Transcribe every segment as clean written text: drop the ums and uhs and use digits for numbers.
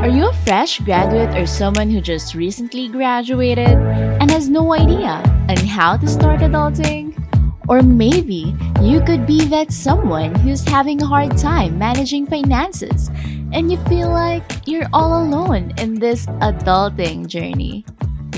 Are you a fresh graduate or someone who just recently graduated and has no idea on how to start adulting? Or maybe you could be that someone who's having a hard time managing finances and you feel like you're all alone in this adulting journey.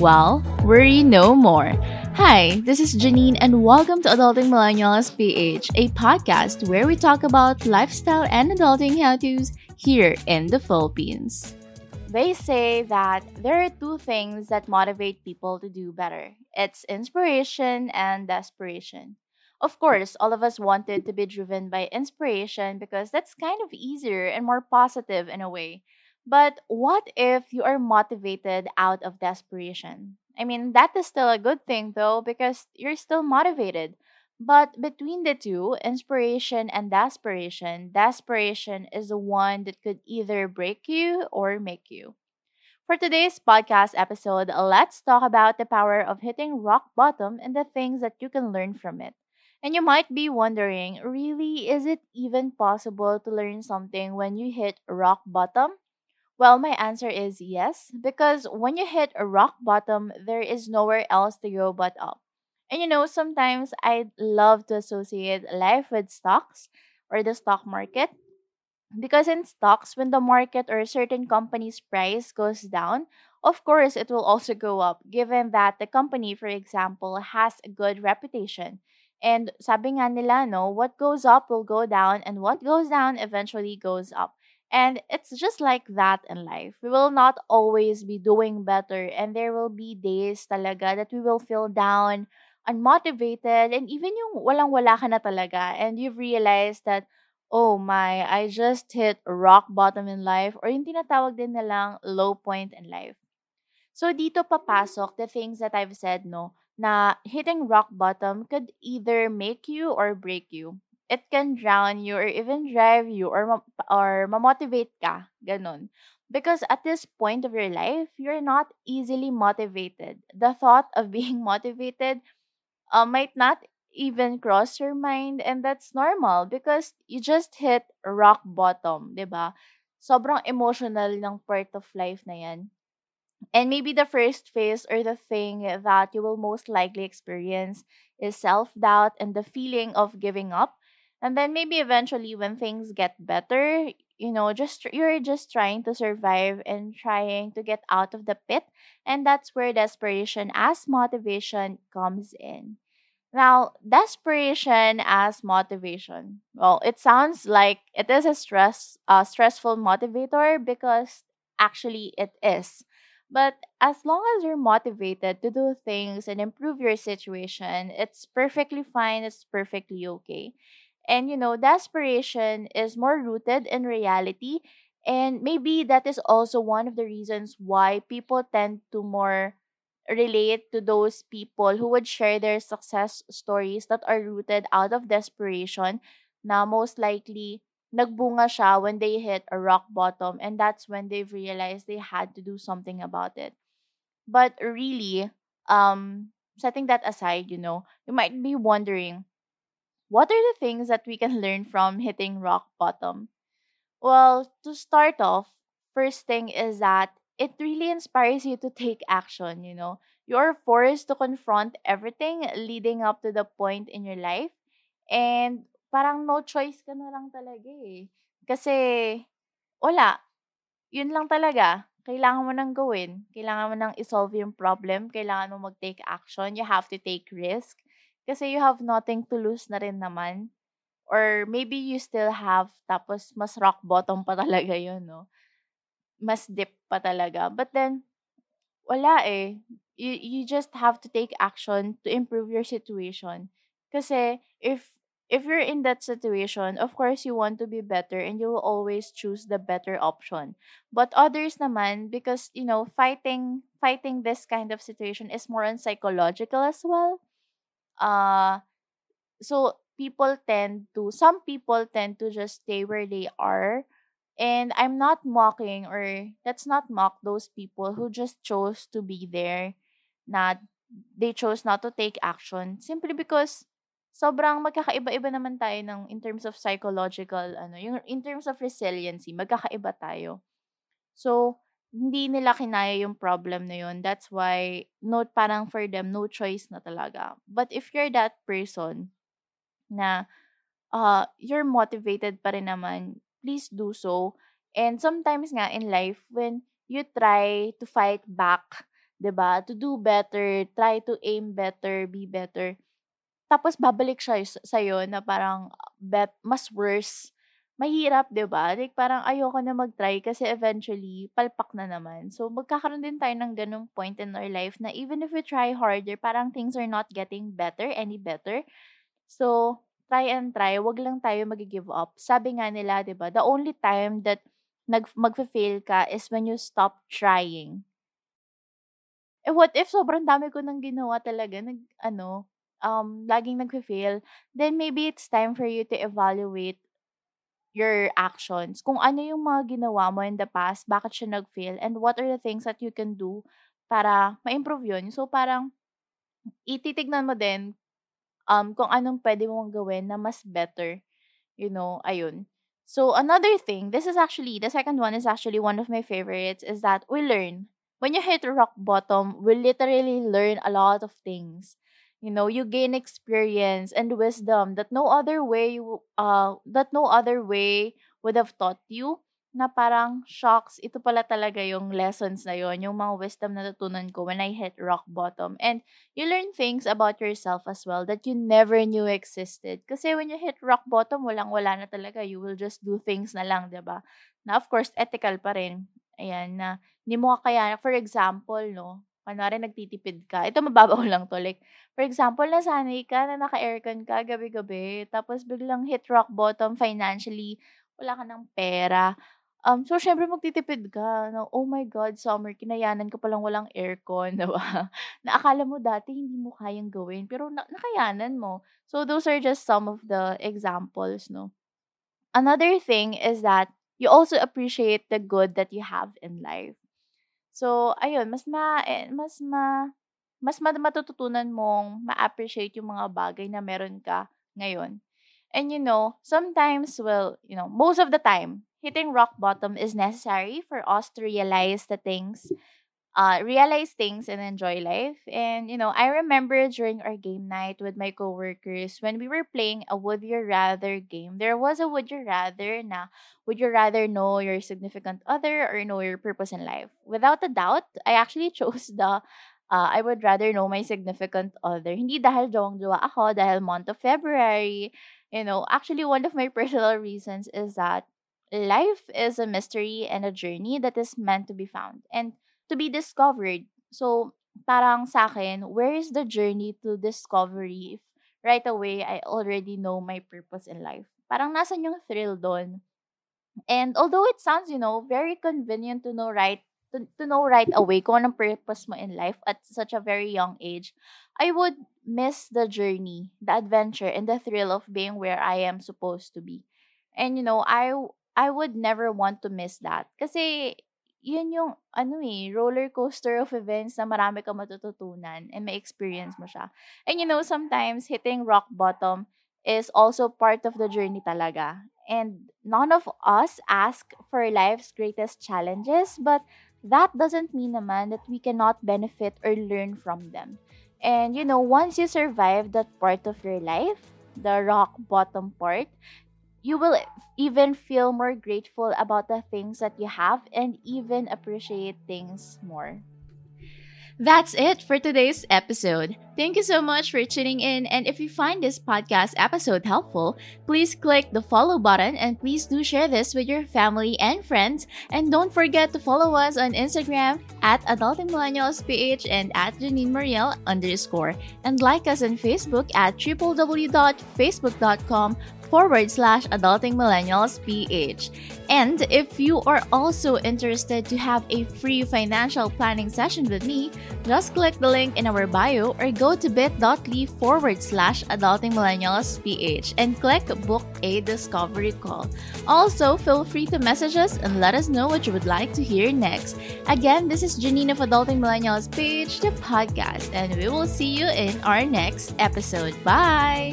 Well, worry no more. Hi, this is Janine and welcome to Adulting Millennials PH, a podcast where we talk about lifestyle and adulting how-tos here in the Philippines. They say that there are two things that motivate people to do better. It's inspiration and desperation. Of course, all of us wanted to be driven by inspiration because that's kind of easier and more positive in a way. But what if you are motivated out of desperation? I mean, that is still a good thing though because you're still motivated. But between the two, inspiration and desperation is the one that could either break you or make you. For today's podcast episode, let's talk about the power of hitting rock bottom and the things that you can learn from it. And you might be wondering, really, is it even possible to learn something when you hit rock bottom? Well, my answer is yes, because when you hit rock bottom, there is nowhere else to go but up. And you know, sometimes I love to associate life with stocks or the stock market. Because in stocks, when the market or a certain company's price goes down, of course, it will also go up, given that the company, for example, has a good reputation. And sabi nga nila, no, what goes up will go down, and what goes down eventually goes up. And it's just like that in life. We will not always be doing better, and there will be days talaga that we will feel down, unmotivated, and even yung walang-wala ka na talaga, and you've realized that, oh my, I just hit rock bottom in life, or yung tinatawag din nilang low point in life. So dito papasok the things that I've said, no, na hitting rock bottom could either make you or break you. It can drown you or even drive you or ma-motivate ka, ganun. Because at this point of your life, you're not easily motivated. The thought of being motivated might not even cross your mind, and that's normal because you just hit rock bottom, diba? Sobrang emotional ng part of life na yan. And maybe the first phase or the thing that you will most likely experience is self-doubt and the feeling of giving up. And then maybe eventually when things get better, you know, you're just trying to survive and trying to get out of the pit. And that's where desperation as motivation comes in. Now, desperation as motivation. Well, it sounds like it is a stressful motivator because actually it is. But as long as you're motivated to do things and improve your situation, it's perfectly fine, it's perfectly okay. And, you know, desperation is more rooted in reality. And maybe that is also one of the reasons why people tend to more relate to those people who would share their success stories that are rooted out of desperation. Na most likely, nagbunga siya when they hit a rock bottom. And that's when they've realized they had to do something about it. But really, setting that aside, you know, you might be wondering, what are the things that we can learn from hitting rock bottom? Well, to start off, first thing is that it really inspires you to take action, you know. You're forced to confront everything leading up to the point in your life. And parang no choice ka na lang talaga eh. Kasi, wala. Yun lang talaga. Kailangan mo nang gawin. Kailangan mo nang isolve yung problem. Kailangan mo mag-take action. You have to take risk. Kasi you have nothing to lose na rin naman. Or maybe you still have, tapos mas rock bottom pa talaga yun, no? mas deep pa talaga. But then, wala eh. You just have to take action to improve your situation. Kasi if you're in that situation, of course, you want to be better and you will always choose the better option. But others naman, because, you know, fighting this kind of situation is more on psychological as well. So, some people tend to just stay where they are. And I'm not mocking, or let's not mock those people who just chose to be there. They chose not to take action simply because sobrang magkakaiba-iba naman tayo in terms of psychological, in terms of resiliency, magkakaiba tayo. So, hindi nila kinaya yung problem na yun. That's why, parang for them, no choice na talaga. But if you're that person na you're motivated pa rin naman, please do so. And sometimes nga in life, when you try to fight back, 'di ba, to do better, try to aim better, be better, tapos babalik siya sa'yo na parang mas worse. Mahirap, diba? Like, parang ayoko na mag-try kasi eventually, palpak na naman. So, magkakaroon din tayo ng ganung point in our life na even if we try harder, parang things are not getting better, any better. So, try and try. Wag lang tayo mag-give up. Sabi nga nila, diba? The only time that mag-fail ka is when you stop trying. Eh, what if sobrang dami ko nang ginawa talaga? Laging nagfe-fail, then maybe it's time for you to evaluate your actions. Kung ano yung mga ginawa mo in the past, bakit siya nag-fail, and what are the things that you can do para ma-improve yun. So, parang ititignan mo din kung anong pwede mong gawin na mas better. You know, ayun. So, another thing, the second one is actually one of my favorites, is that we learn. When you hit rock bottom, we literally learn a lot of things. You know, you gain experience and wisdom that no other way would have taught you, na parang shocks, ito pala talaga yung lessons na yon, yung mga wisdom na natutunan ko when I hit rock bottom. And you learn things about yourself as well that you never knew existed. Kasi when you hit rock bottom, walang-wala na talaga. You will just do things na lang, diba? Na of course, ethical pa rin. Ayan, na hindi mo kaya, for example, no? Kunwari, nagtitipid ka. Ito, mababaw lang to. Like, for example, nasanay ka na naka-aircon ka gabi-gabi. Tapos, biglang hit rock bottom financially. Wala ka ng pera. So, syempre, magtitipid ka. No? Oh my God, summer, kinayanan ka palang walang aircon. Diba? Naakala mo dati, hindi mo kayang gawin. Pero, nakayanan mo. So, those are just some of the examples, no? Another thing is that you also appreciate the good that you have in life. So, ayun, mas matututunan mong ma-appreciate yung mga bagay na meron ka ngayon. And you know, sometimes, most of the time, hitting rock bottom is necessary for us to realize things and enjoy life. And you know, I remember during our game night with my coworkers, when we were playing a Would You Rather game, there was a Would You Rather na, would you rather know your significant other or know your purpose in life? Without a doubt, I actually chose the I would rather know my significant other. Hindi dahil jawang-jawa ako, dahil month of February. You know, actually one of my personal reasons is that life is a mystery and a journey that is meant to be found. And to be discovered. So, parang sa akin, where is the journey to discovery if right away I already know my purpose in life? Parang nasan yung thrill doon? And although it sounds, very convenient to know right away kung anong purpose mo in life at such a very young age, I would miss the journey, the adventure, and the thrill of being where I am supposed to be. And I would never want to miss that. Kasi yun yung, roller coaster of events na marami ka matututunan and may experience mo siya. And sometimes hitting rock bottom is also part of the journey talaga. And none of us ask for life's greatest challenges, but that doesn't mean naman that we cannot benefit or learn from them. And once you survive that part of your life, the rock bottom part, you will even feel more grateful about the things that you have and even appreciate things more. That's it for today's episode. Thank you so much for tuning in, and if you find this podcast episode helpful, please click the follow button and please do share this with your family and friends. And don't forget to follow us on Instagram at Adulting Millennials PH and at Janine_Mariel_, and like us on Facebook at facebook.com/AdultingMillennialsPH. And if you are also interested to have a free financial planning session with me, just click the link in our bio or go to bit.ly/AdultingMillennialsPH and click book a discovery call. Also, feel free to message us and let us know what you would like to hear next. Again, this is Janine of Adulting Millennials PH, the podcast, and we will see you in our next episode. Bye!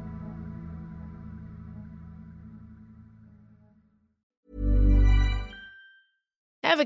Ever